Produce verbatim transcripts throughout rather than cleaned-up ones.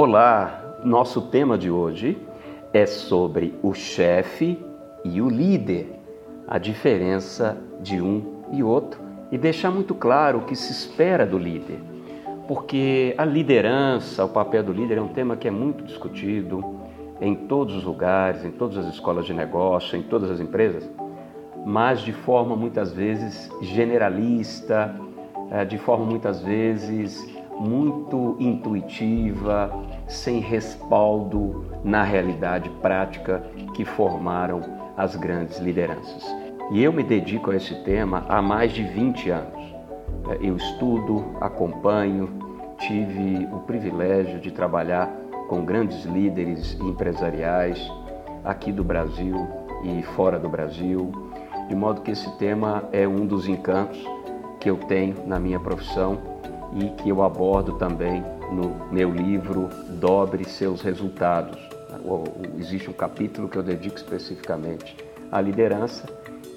Olá, nosso tema de hoje é sobre o chefe e o líder, a diferença de um e outro, e deixar muito claro o que se espera do líder, porque a liderança, o papel do líder é um tema que é muito discutido em todos os lugares, em todas as escolas de negócio, em todas as empresas, mas de forma muitas vezes generalista, de forma muitas vezes muito intuitiva, sem respaldo na realidade prática que formaram as grandes lideranças. E eu me dedico a esse tema há mais de vinte anos. Eu estudo, acompanho, tive o privilégio de trabalhar com grandes líderes empresariais aqui do Brasil e fora do Brasil, de modo que esse tema é um dos encantos que eu tenho na minha profissão e que eu abordo também no meu livro Dobre Seus Resultados. Existe um capítulo que eu dedico especificamente à liderança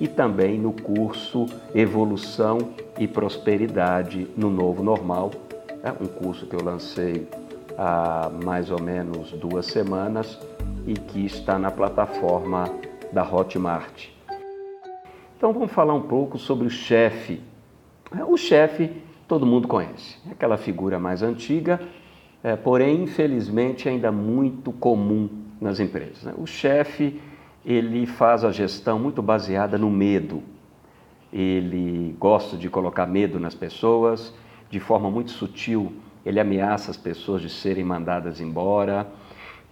e também no curso Evolução e Prosperidade no Novo Normal, um curso que eu lancei há mais ou menos duas semanas e que está na plataforma da Hotmart. Então vamos falar um pouco sobre o chefe. O chefe todo mundo conhece, é aquela figura mais antiga, é, porém, infelizmente, ainda muito comum nas empresas, né? O chefe, ele faz a gestão muito baseada no medo. Ele gosta de colocar medo nas pessoas, de forma muito sutil, ele ameaça as pessoas de serem mandadas embora,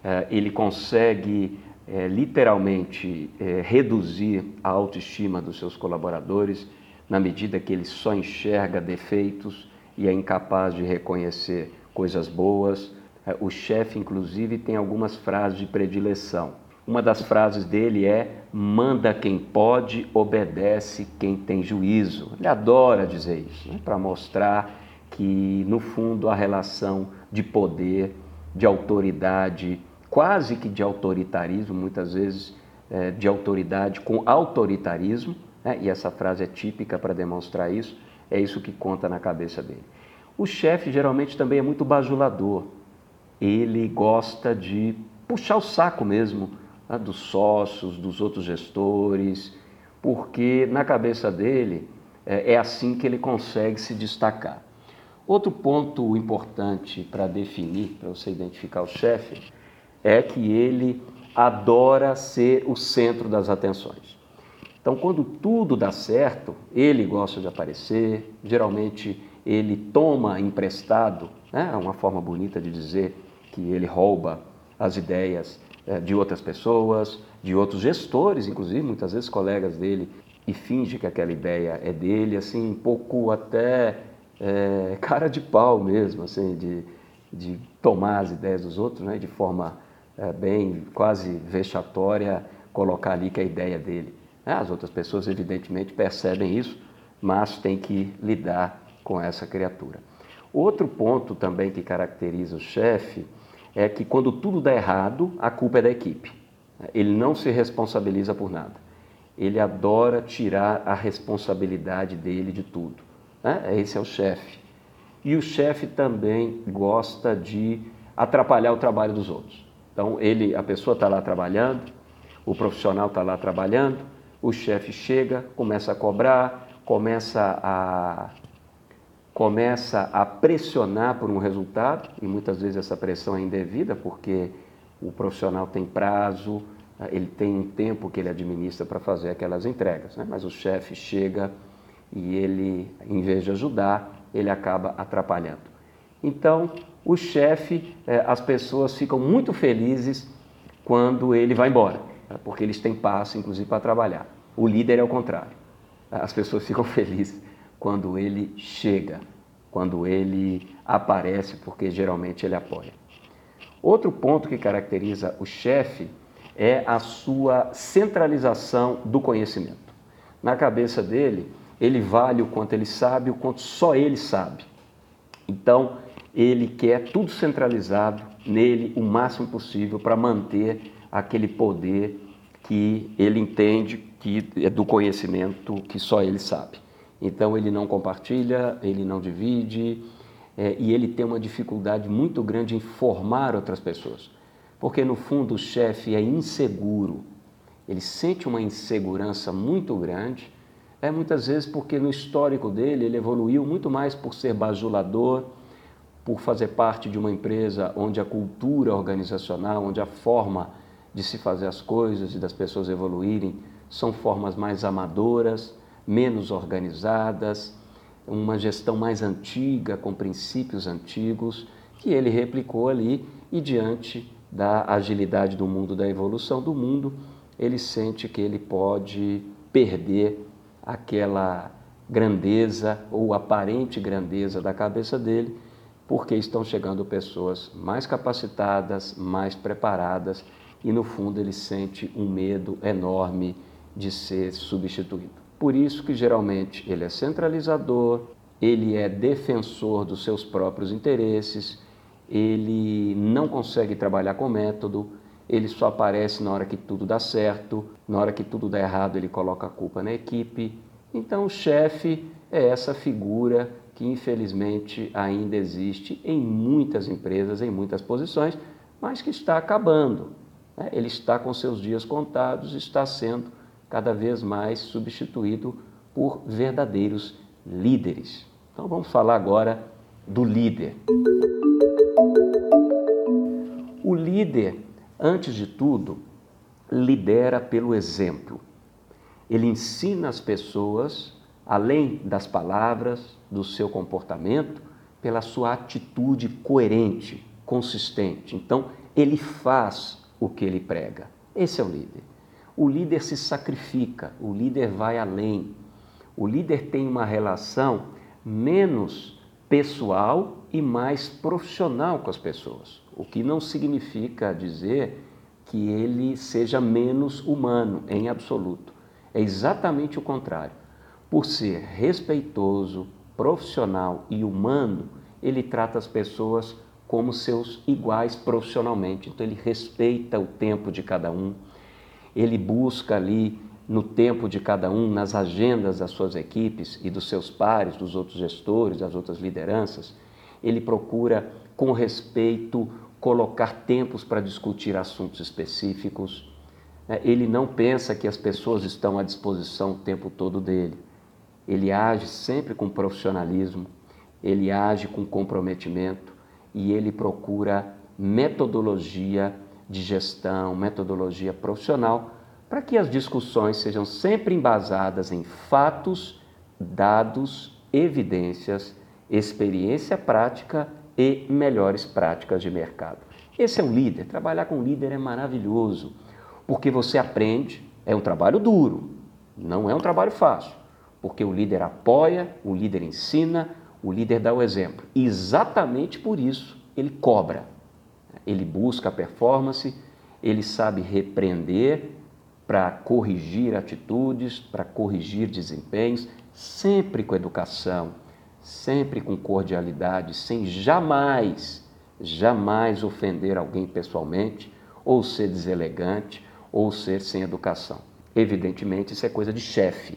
é, ele consegue é, literalmente é, reduzir a autoestima dos seus colaboradores, na medida que ele só enxerga defeitos e é incapaz de reconhecer coisas boas. O chefe, inclusive, tem algumas frases de predileção. Uma das frases dele é: manda quem pode, obedece quem tem juízo. Ele adora dizer isso, né? Para mostrar que, no fundo, a relação de poder, de autoridade, quase que de autoritarismo, muitas vezes é, de autoridade com autoritarismo, É, e essa frase é típica para demonstrar isso, é isso que conta na cabeça dele. O chefe geralmente também é muito bajulador, ele gosta de puxar o saco mesmo, né, dos sócios, dos outros gestores, porque na cabeça dele é, é assim que ele consegue se destacar. Outro ponto importante para definir, para você identificar o chefe, é que ele adora ser o centro das atenções. Então, quando tudo dá certo, ele gosta de aparecer, geralmente ele toma emprestado, né? É uma forma bonita de dizer que ele rouba as ideias é, de outras pessoas, de outros gestores, inclusive, muitas vezes colegas dele, e finge que aquela ideia é dele, assim, um pouco até é, cara de pau mesmo, assim, de, de tomar as ideias dos outros, né? De forma é, bem quase vexatória, colocar ali que é a ideia dele. As outras pessoas, evidentemente, percebem isso, mas tem que lidar com essa criatura. Outro ponto também que caracteriza o chefe é que, quando tudo dá errado, a culpa é da equipe. Ele não se responsabiliza por nada. Ele adora tirar a responsabilidade dele de tudo. Esse é o chefe. E o chefe também gosta de atrapalhar o trabalho dos outros. Então, ele, a pessoa está lá trabalhando, o profissional está lá trabalhando, o chefe chega, começa a cobrar, começa a, começa a pressionar por um resultado, e muitas vezes essa pressão é indevida, porque o profissional tem prazo, ele tem um tempo que ele administra para fazer aquelas entregas, né? Mas o chefe chega e ele, em vez de ajudar, ele acaba atrapalhando. Então, o chefe, as pessoas ficam muito felizes quando ele vai embora, porque eles têm passo, inclusive, para trabalhar. O líder é o contrário. As pessoas ficam felizes quando ele chega, quando ele aparece, porque geralmente ele apoia. Outro ponto que caracteriza o chefe é a sua centralização do conhecimento. Na cabeça dele, ele vale o quanto ele sabe, o quanto só ele sabe. Então, ele quer tudo centralizado nele o máximo possível para manter aquele poder que ele entende que é do conhecimento que só ele sabe. Então ele não compartilha, ele não divide, é, e ele tem uma dificuldade muito grande em formar outras pessoas. Porque, no fundo, o chefe é inseguro. Ele sente uma insegurança muito grande, é, muitas vezes porque no histórico dele ele evoluiu muito mais por ser bajulador, por fazer parte de uma empresa onde a cultura organizacional, onde a forma de se fazer as coisas e das pessoas evoluírem são formas mais amadoras, menos organizadas, uma gestão mais antiga, com princípios antigos, que ele replicou ali e diante da agilidade do mundo, da evolução do mundo, ele sente que ele pode perder aquela grandeza ou aparente grandeza da cabeça dele, porque estão chegando pessoas mais capacitadas, mais preparadas e, no fundo, ele sente um medo enorme de ser substituído. Por isso que, geralmente, ele é centralizador, ele é defensor dos seus próprios interesses, ele não consegue trabalhar com método, ele só aparece na hora que tudo dá certo, na hora que tudo dá errado ele coloca a culpa na equipe. Então o chefe é essa figura que infelizmente ainda existe em muitas empresas, em muitas posições, mas que está acabando. Ele está com seus dias contados, está sendo cada vez mais substituído por verdadeiros líderes. Então vamos falar agora do líder. O líder, antes de tudo, lidera pelo exemplo. Ele ensina as pessoas, além das palavras, do seu comportamento, pela sua atitude coerente, consistente. Então, ele faz o que ele prega. Esse é o líder. O líder se sacrifica, o líder vai além. O líder tem uma relação menos pessoal e mais profissional com as pessoas. O que não significa dizer que ele seja menos humano, em absoluto. É exatamente o contrário. Por ser respeitoso, profissional e humano, ele trata as pessoas como seus iguais profissionalmente. Então ele respeita o tempo de cada um, ele busca ali no tempo de cada um, nas agendas das suas equipes e dos seus pares, dos outros gestores, das outras lideranças, ele procura, com respeito, colocar tempos para discutir assuntos específicos. Ele não pensa que as pessoas estão à disposição o tempo todo dele. Ele age sempre com profissionalismo, ele age com comprometimento e ele procura metodologia de gestão, metodologia profissional, para que as discussões sejam sempre embasadas em fatos, dados, evidências, experiência prática e melhores práticas de mercado. Esse é um líder. Trabalhar com líder é maravilhoso, porque você aprende, é um trabalho duro, não é um trabalho fácil, porque o líder apoia, o líder ensina, o líder dá o exemplo. E exatamente por isso ele cobra, ele busca a performance, ele sabe repreender para corrigir atitudes, para corrigir desempenhos, sempre com educação, sempre com cordialidade, sem jamais, jamais ofender alguém pessoalmente, ou ser deselegante, ou ser sem educação. Evidentemente, isso é coisa de chefe,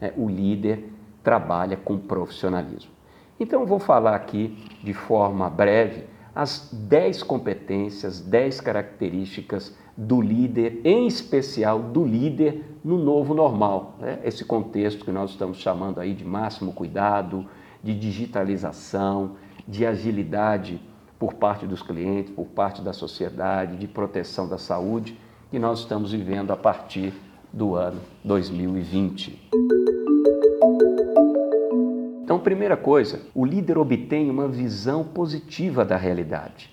né? O líder trabalha com profissionalismo. Então, eu vou falar aqui, de forma breve, as dez competências, dez características do líder, em especial do líder no novo normal, né? Esse contexto que nós estamos chamando aí de máximo cuidado, de digitalização, de agilidade por parte dos clientes, por parte da sociedade, de proteção da saúde, que nós estamos vivendo a partir do ano dois mil e vinte. Então, primeira coisa, o líder obtém uma visão positiva da realidade.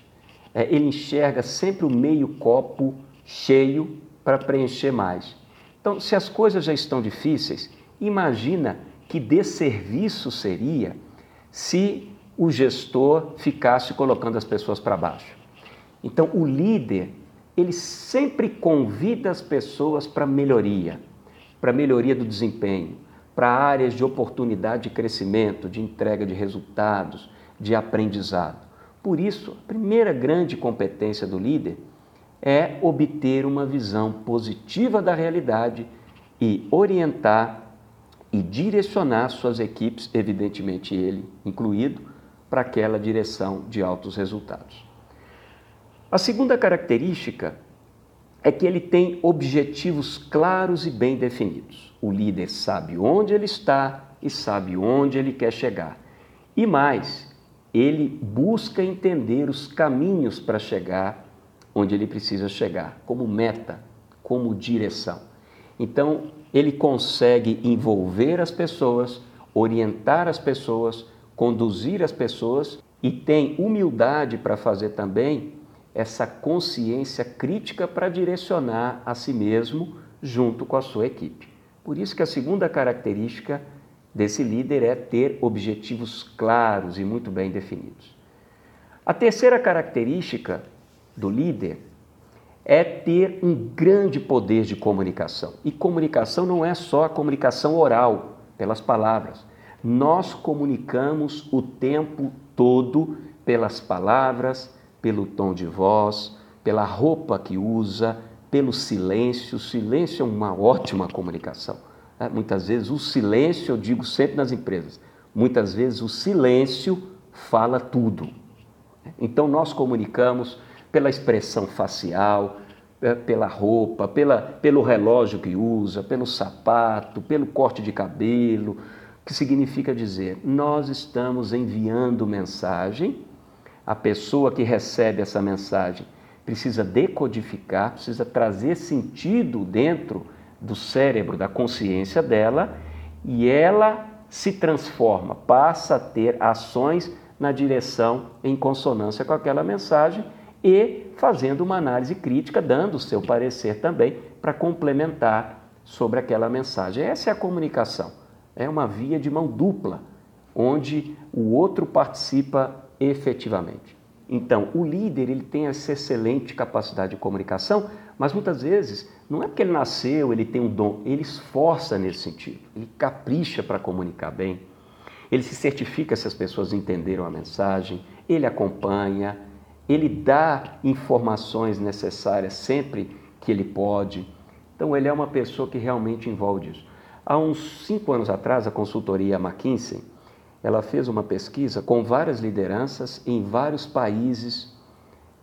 É, ele enxerga sempre o meio copo cheio para preencher mais. Então, se as coisas já estão difíceis, imagina que desserviço seria se o gestor ficasse colocando as pessoas para baixo. Então, o líder, ele sempre convida as pessoas para melhoria, para melhoria do desempenho, para áreas de oportunidade de crescimento, de entrega de resultados, de aprendizado. Por isso, a primeira grande competência do líder é obter uma visão positiva da realidade e orientar e direcionar suas equipes, evidentemente ele incluído, para aquela direção de altos resultados. A segunda característica é que ele tem objetivos claros e bem definidos. O líder sabe onde ele está e sabe onde ele quer chegar. E mais, ele busca entender os caminhos para chegar onde ele precisa chegar, como meta, como direção. Então, ele consegue envolver as pessoas, orientar as pessoas, conduzir as pessoas e tem humildade para fazer também essa consciência crítica para direcionar a si mesmo junto com a sua equipe. Por isso que a segunda característica desse líder é ter objetivos claros e muito bem definidos. A terceira característica do líder é ter um grande poder de comunicação. E comunicação não é só a comunicação oral, pelas palavras. Nós comunicamos o tempo todo pelas palavras, pelo tom de voz, pela roupa que usa, pelo silêncio. O silêncio é uma ótima comunicação. Muitas vezes o silêncio, eu digo sempre nas empresas, muitas vezes o silêncio fala tudo. Então nós comunicamos pela expressão facial, pela roupa, pela, pelo relógio que usa, pelo sapato, pelo corte de cabelo, que significa dizer, nós estamos enviando mensagem, a pessoa que recebe essa mensagem precisa decodificar, precisa trazer sentido dentro do cérebro, da consciência dela, e ela se transforma, passa a ter ações na direção em consonância com aquela mensagem, e fazendo uma análise crítica, dando o seu parecer também para complementar sobre aquela mensagem. Essa é a comunicação, é uma via de mão dupla, onde o outro participa efetivamente. Então, o líder ele tem essa excelente capacidade de comunicação, mas muitas vezes não é porque ele nasceu, ele tem um dom, ele esforça nesse sentido, ele capricha para comunicar bem, ele se certifica se as pessoas entenderam a mensagem, ele acompanha, ele dá informações necessárias sempre que ele pode. Então, ele é uma pessoa que realmente envolve isso. Há uns cinco anos atrás, a consultoria McKinsey, ela fez uma pesquisa com várias lideranças em vários países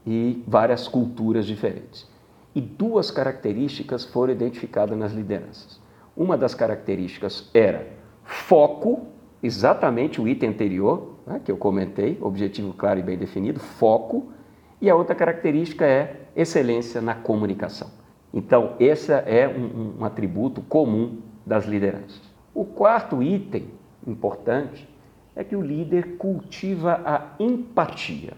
e várias culturas diferentes. E duas características foram identificadas nas lideranças. Uma das características era foco, exatamente o item anterior, né, que eu comentei, objetivo claro e bem definido, foco. E a outra característica é excelência na comunicação. Então, esse é um, um atributo comum das lideranças. O quarto item importante é que o líder cultiva a empatia.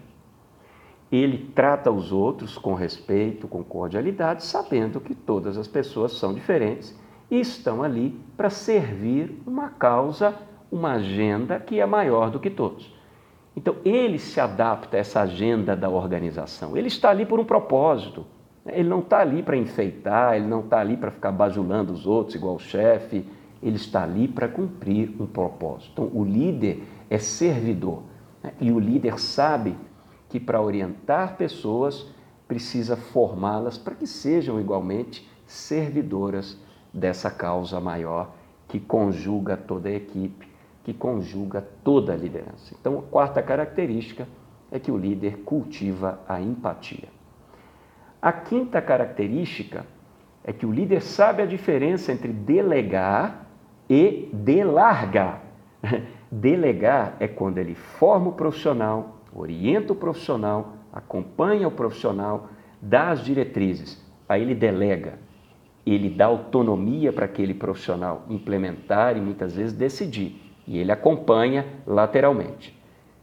Ele trata os outros com respeito, com cordialidade, sabendo que todas as pessoas são diferentes e estão ali para servir uma causa, uma agenda que é maior do que todos. Então, ele se adapta a essa agenda da organização. Ele está ali por um propósito. Ele não está ali para enfeitar, ele não está ali para ficar bajulando os outros igual o chefe. Ele está ali para cumprir um propósito. Então, o líder é servidor, né? E o líder sabe que para orientar pessoas precisa formá-las para que sejam igualmente servidoras dessa causa maior que conjuga toda a equipe, que conjuga toda a liderança. Então, a quarta característica é que o líder cultiva a empatia. A quinta característica é que o líder sabe a diferença entre delegar e delargar. Delegar é quando ele forma o profissional, orienta o profissional, acompanha o profissional, dá as diretrizes, aí ele delega. Ele dá autonomia para aquele profissional implementar e muitas vezes decidir. E ele acompanha lateralmente.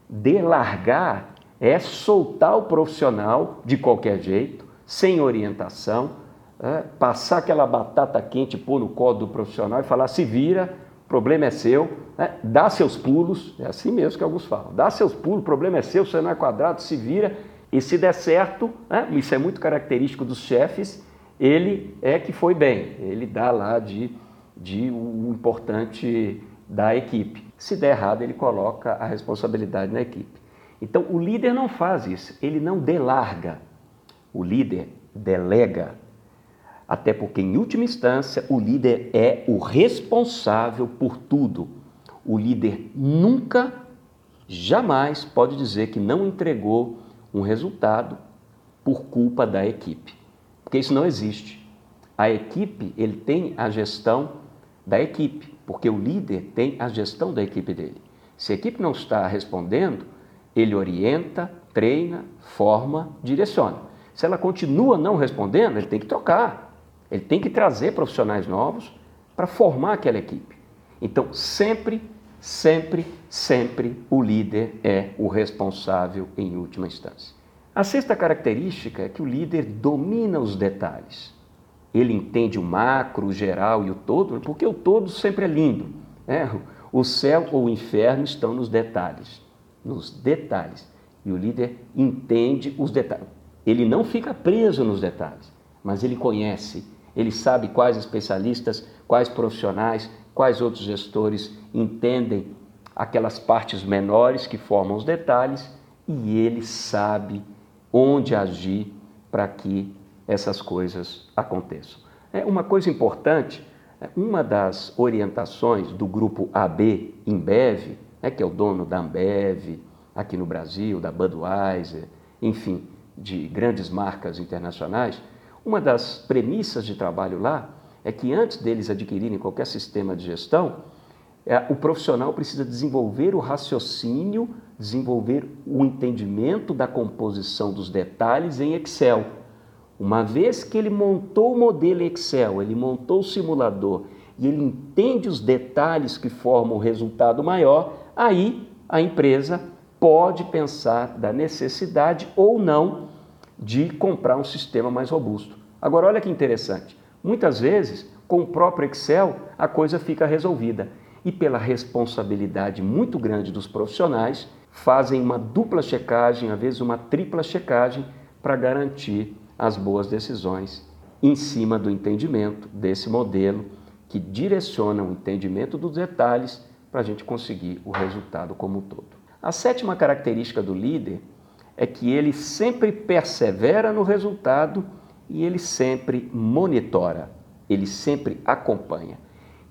Delargar é soltar o profissional de qualquer jeito, sem orientação, é, passar aquela batata quente, pôr no colo do profissional e falar, se vira, o problema é seu, é, dá seus pulos, é assim mesmo que alguns falam, dá seus pulos, o problema é seu, você não é quadrado, se vira, e se der certo, é, isso é muito característico dos chefes, ele é que foi bem, ele dá lá de, de o importante da equipe. Se der errado, ele coloca a responsabilidade na equipe. Então, o líder não faz isso, ele não delarga, o líder delega, até porque, em última instância, o líder é o responsável por tudo. O líder nunca jamais pode dizer que não entregou um resultado por culpa da equipe, porque isso não existe. A equipe, ele tem a gestão da equipe, porque o líder tem a gestão da equipe dele. Se a equipe não está respondendo, ele orienta, treina, forma, direciona. Se ela continua não respondendo, ele tem que trocar. Ele tem que trazer profissionais novos para formar aquela equipe. Então, sempre, sempre, sempre o líder é o responsável em última instância. A sexta característica é que o líder domina os detalhes. Ele entende o macro, o geral e o todo, porque o todo sempre é lindo, né? O céu ou o inferno estão nos detalhes, nos detalhes. E o líder entende os detalhes. Ele não fica preso nos detalhes, mas ele conhece, ele sabe quais especialistas, quais profissionais, quais outros gestores entendem aquelas partes menores que formam os detalhes, e ele sabe onde agir para que essas coisas aconteçam. É uma coisa importante, uma das orientações do grupo A B InBev, né, que é o dono da Ambev, aqui no Brasil, da Budweiser, enfim, de grandes marcas internacionais, uma das premissas de trabalho lá é que antes deles adquirirem qualquer sistema de gestão, é, o profissional precisa desenvolver o raciocínio, desenvolver o entendimento da composição dos detalhes em Excel. Uma vez que ele montou o modelo Excel, ele montou o simulador e ele entende os detalhes que formam o resultado maior, aí a empresa pode pensar da necessidade ou não de comprar um sistema mais robusto. Agora, olha que interessante, muitas vezes com o próprio Excel a coisa fica resolvida e pela responsabilidade muito grande dos profissionais fazem uma dupla checagem, às vezes uma tripla checagem para garantir as boas decisões em cima do entendimento desse modelo que direciona o entendimento dos detalhes para a gente conseguir o resultado como um todo. A sétima característica do líder é que ele sempre persevera no resultado e ele sempre monitora, ele sempre acompanha.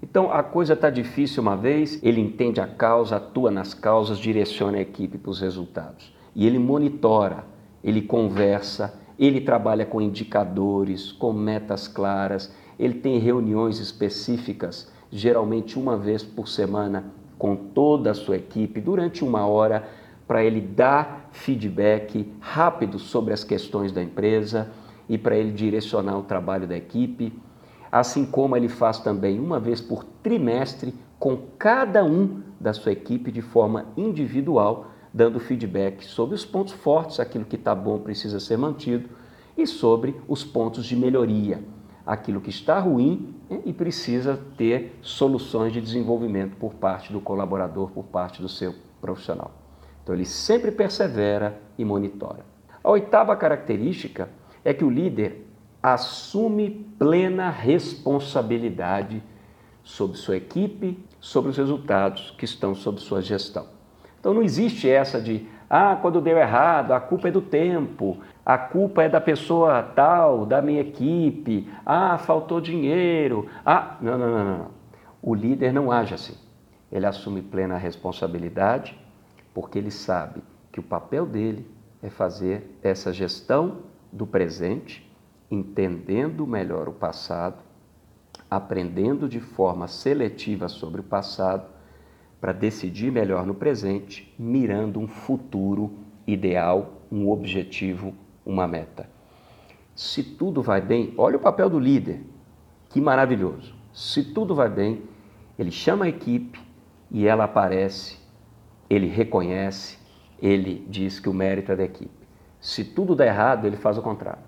Então a coisa está difícil uma vez, ele entende a causa, atua nas causas, direciona a equipe para os resultados. E ele monitora, ele conversa, ele trabalha com indicadores, com metas claras, ele tem reuniões específicas, geralmente uma vez por semana, com toda a sua equipe, durante uma hora, para ele dar feedback rápido sobre as questões da empresa e para ele direcionar o trabalho da equipe, assim como ele faz também uma vez por trimestre com cada um da sua equipe de forma individual, dando feedback sobre os pontos fortes, aquilo que está bom precisa ser mantido, e sobre os pontos de melhoria, aquilo que está ruim e precisa ter soluções de desenvolvimento por parte do colaborador, por parte do seu profissional. Então ele sempre persevera e monitora. A oitava característica é que o líder assume plena responsabilidade sobre sua equipe, sobre os resultados que estão sob sua gestão. Então não existe essa de, ah, quando deu errado, a culpa é do tempo, a culpa é da pessoa tal, da minha equipe, ah, faltou dinheiro, ah... Não, não, não, não. O líder não age assim. Ele assume plena responsabilidade porque ele sabe que o papel dele é fazer essa gestão do presente, entendendo melhor o passado, aprendendo de forma seletiva sobre o passado, para decidir melhor no presente, mirando um futuro ideal, um objetivo, uma meta. Se tudo vai bem, olha o papel do líder, que maravilhoso. Se tudo vai bem, ele chama a equipe e ela aparece, ele reconhece, ele diz que o mérito é da equipe. Se tudo dá errado, ele faz o contrário.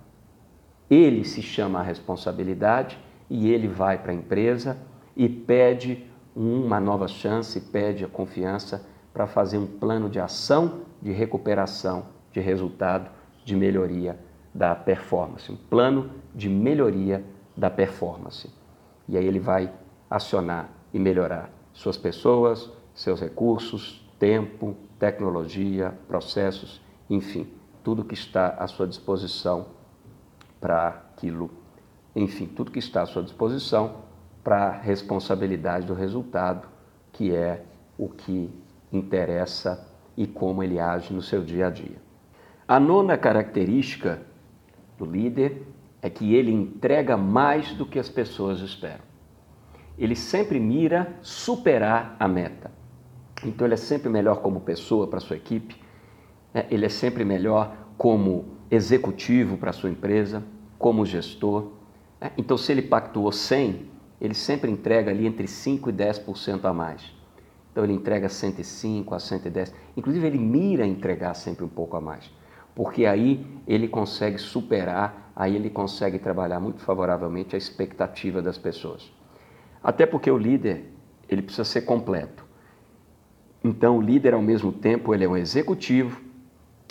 Ele se chama à responsabilidade e ele vai para a empresa e pede uma nova chance, pede a confiança para fazer um plano de ação, de recuperação, de resultado, de melhoria da performance. Um plano de melhoria da performance. E aí ele vai acionar e melhorar suas pessoas, seus recursos, tempo, tecnologia, processos, enfim, tudo que está à sua disposição para aquilo, enfim, tudo que está à sua disposição para a responsabilidade do resultado, que é o que interessa e como ele age no seu dia a dia. A nona característica do líder é que ele entrega mais do que as pessoas esperam. Ele sempre mira superar a meta. Então ele é sempre melhor como pessoa para sua equipe, ele é sempre melhor como executivo para sua empresa, como gestor. Então se ele pactuou cem, ele sempre entrega ali entre cinco e dez por cento a mais. Então ele entrega cento e cinco a cento e dez, inclusive ele mira entregar sempre um pouco a mais, porque aí ele consegue superar, aí ele consegue trabalhar muito favoravelmente a expectativa das pessoas. Até porque o líder, ele precisa ser completo. Então o líder ao mesmo tempo ele é um executivo,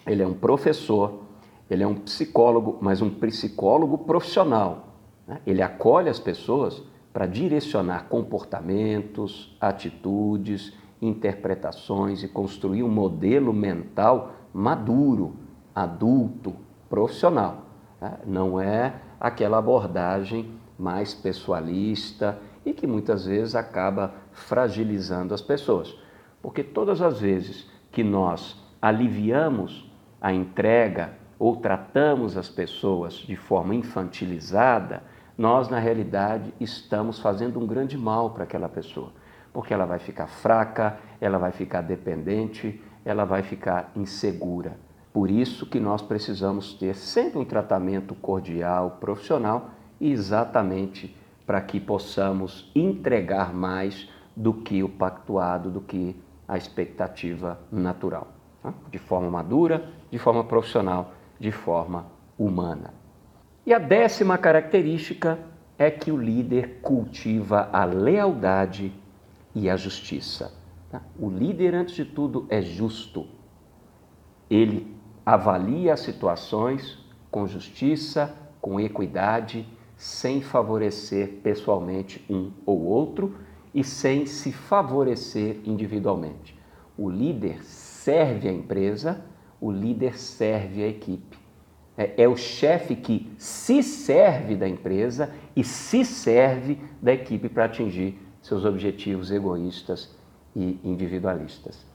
ele é um professor, ele é um psicólogo, mas um psicólogo profissional, né? Ele acolhe as pessoas para direcionar comportamentos, atitudes, interpretações e construir um modelo mental maduro, adulto, profissional. Não é aquela abordagem mais pessoalista e que muitas vezes acaba fragilizando as pessoas. Porque todas as vezes que nós aliviamos a entrega ou tratamos as pessoas de forma infantilizada, nós, na realidade, estamos fazendo um grande mal para aquela pessoa, porque ela vai ficar fraca, ela vai ficar dependente, ela vai ficar insegura. Por isso que nós precisamos ter sempre um tratamento cordial, profissional, exatamente para que possamos entregar mais do que o pactuado, do que a expectativa natural, tá? De forma madura, de forma profissional, de forma humana. E a décima característica é que o líder cultiva a lealdade e a justiça. Tá? O líder, antes de tudo, é justo. Ele avalia as situações com justiça, com equidade, sem favorecer pessoalmente um ou outro e sem se favorecer individualmente. O líder serve a empresa, o líder serve a equipe. É o chefe que se serve da empresa e se serve da equipe para atingir seus objetivos egoístas e individualistas.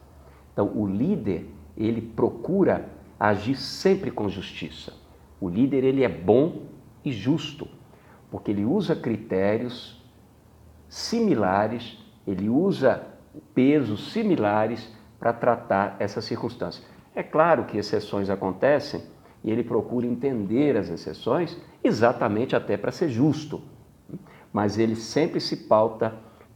Então, o líder, ele procura agir sempre com justiça. O líder, ele é bom e justo, porque ele usa critérios similares, ele usa pesos similares para tratar essa circunstância. É claro que exceções acontecem, e ele procura entender as exceções exatamente até para ser justo. Mas ele sempre se pauta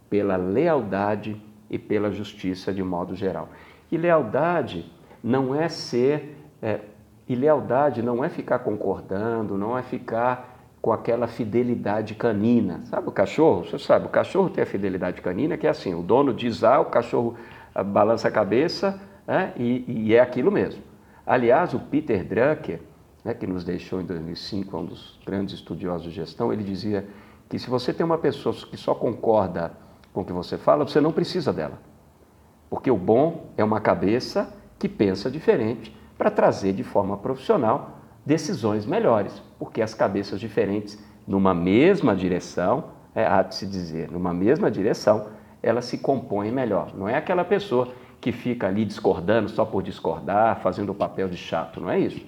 pela lealdade e pela justiça de modo geral. E lealdade não é ser... É, e lealdade não é ficar concordando, não é ficar com aquela fidelidade canina. Sabe o cachorro? Você sabe, o cachorro tem a fidelidade canina, que é assim, o dono diz A, o cachorro balança a cabeça, né, e, e é aquilo mesmo. Aliás, o Peter Drucker, né, que nos deixou em dois mil e cinco, é um dos grandes estudiosos de gestão, ele dizia que se você tem uma pessoa que só concorda com o que você fala, você não precisa dela. Porque o bom é uma cabeça que pensa diferente para trazer de forma profissional decisões melhores. Porque as cabeças diferentes, numa mesma direção, é, há de se dizer, numa mesma direção, elas se compõem melhor. Não é aquela pessoa que fica ali discordando só por discordar, fazendo o papel de chato, não é isso?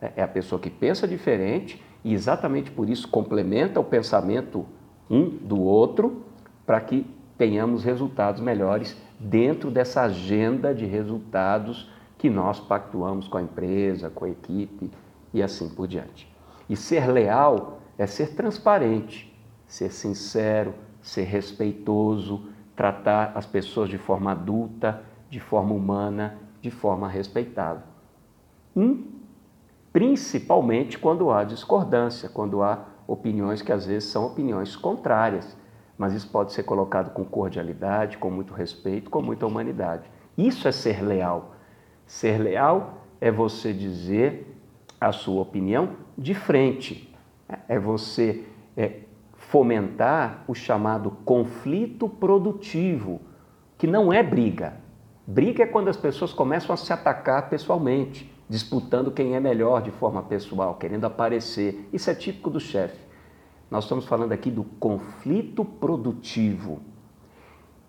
É a pessoa que pensa diferente e exatamente por isso complementa o pensamento um do outro para que tenhamos resultados melhores dentro dessa agenda de resultados que nós pactuamos com a empresa, com a equipe e assim por diante. E ser leal é ser transparente, ser sincero, ser respeitoso, tratar as pessoas de forma adulta, de forma humana, de forma respeitável. E, principalmente quando há discordância, quando há opiniões que às vezes são opiniões contrárias, mas isso pode ser colocado com cordialidade, com muito respeito, com muita humanidade. Isso é ser leal. Ser leal é você dizer a sua opinião de frente, é você é, fomentar o chamado conflito produtivo, que não é briga. Briga é quando as pessoas começam a se atacar pessoalmente, disputando quem é melhor de forma pessoal, querendo aparecer. Isso é típico do chefe. Nós estamos falando aqui do conflito produtivo,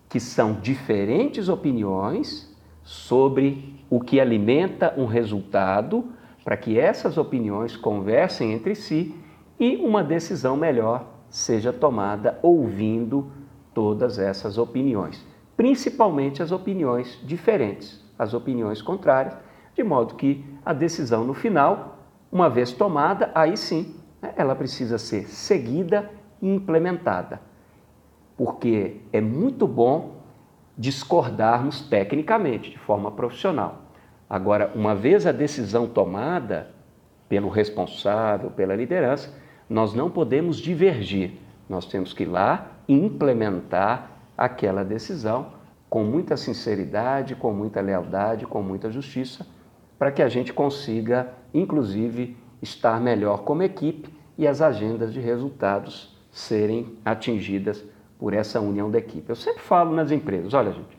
que são diferentes opiniões sobre o que alimenta um resultado, para que essas opiniões conversem entre si e uma decisão melhor seja tomada ouvindo todas essas opiniões, principalmente as opiniões diferentes, as opiniões contrárias, de modo que a decisão no final, uma vez tomada, aí sim, ela precisa ser seguida e implementada, porque é muito bom discordarmos tecnicamente, de forma profissional. Agora, uma vez a decisão tomada pelo responsável, pela liderança, nós não podemos divergir, nós temos que ir lá e implementar aquela decisão com muita sinceridade, com muita lealdade, com muita justiça, para que a gente consiga, inclusive, estar melhor como equipe e as agendas de resultados serem atingidas por essa união da equipe. Eu sempre falo nas empresas, olha gente,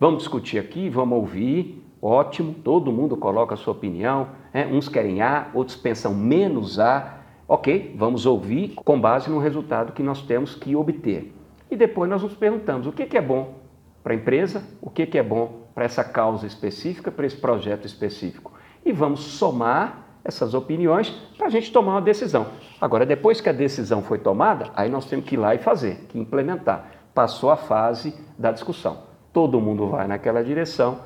vamos discutir aqui, vamos ouvir, ótimo, todo mundo coloca a sua opinião, né? Uns querem A, outros pensam menos A, ok, vamos ouvir com base no resultado que nós temos que obter. E depois nós nos perguntamos o que que é bom para a empresa, o que que é bom para essa causa específica, para esse projeto específico. E vamos somar essas opiniões para a gente tomar uma decisão. Agora, depois que a decisão foi tomada, aí nós temos que ir lá e fazer, que implementar. Passou a fase da discussão. Todo mundo vai naquela direção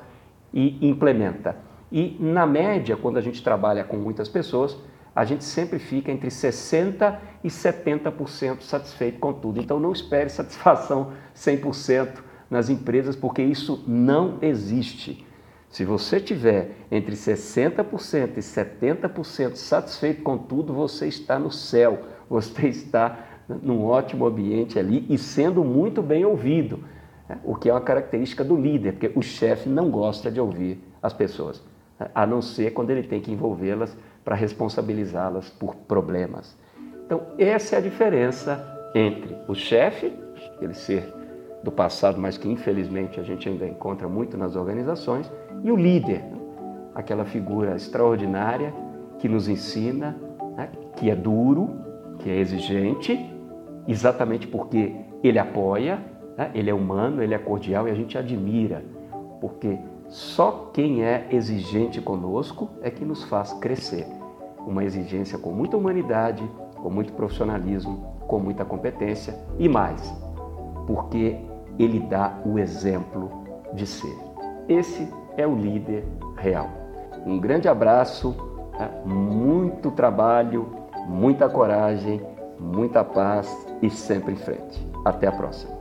e implementa. E, na média, quando a gente trabalha com muitas pessoas, a gente sempre fica entre sessenta por cento e setenta por cento satisfeito com tudo. Então, não espere satisfação cem por cento nas empresas, porque isso não existe. Se você tiver entre sessenta por cento e setenta por cento satisfeito com tudo, você está no céu, você está num ótimo ambiente ali e sendo muito bem ouvido, né? O que é uma característica do líder, porque o chefe não gosta de ouvir as pessoas, né? A não ser quando ele tem que envolvê-las para responsabilizá-las por problemas. Então, essa é a diferença entre o chefe, aquele ser do passado, mas que infelizmente a gente ainda encontra muito nas organizações, e o líder, aquela figura extraordinária que nos ensina, né, que é duro, que é exigente, exatamente porque ele apoia, né, ele é humano, ele é cordial e a gente admira, porque só quem é exigente conosco é que nos faz crescer. Uma exigência com muita humanidade, com muito profissionalismo, com muita competência e mais, porque ele dá o exemplo de ser. Esse é o líder real. Um grande abraço, muito trabalho, muita coragem, muita paz e sempre em frente. Até a próxima.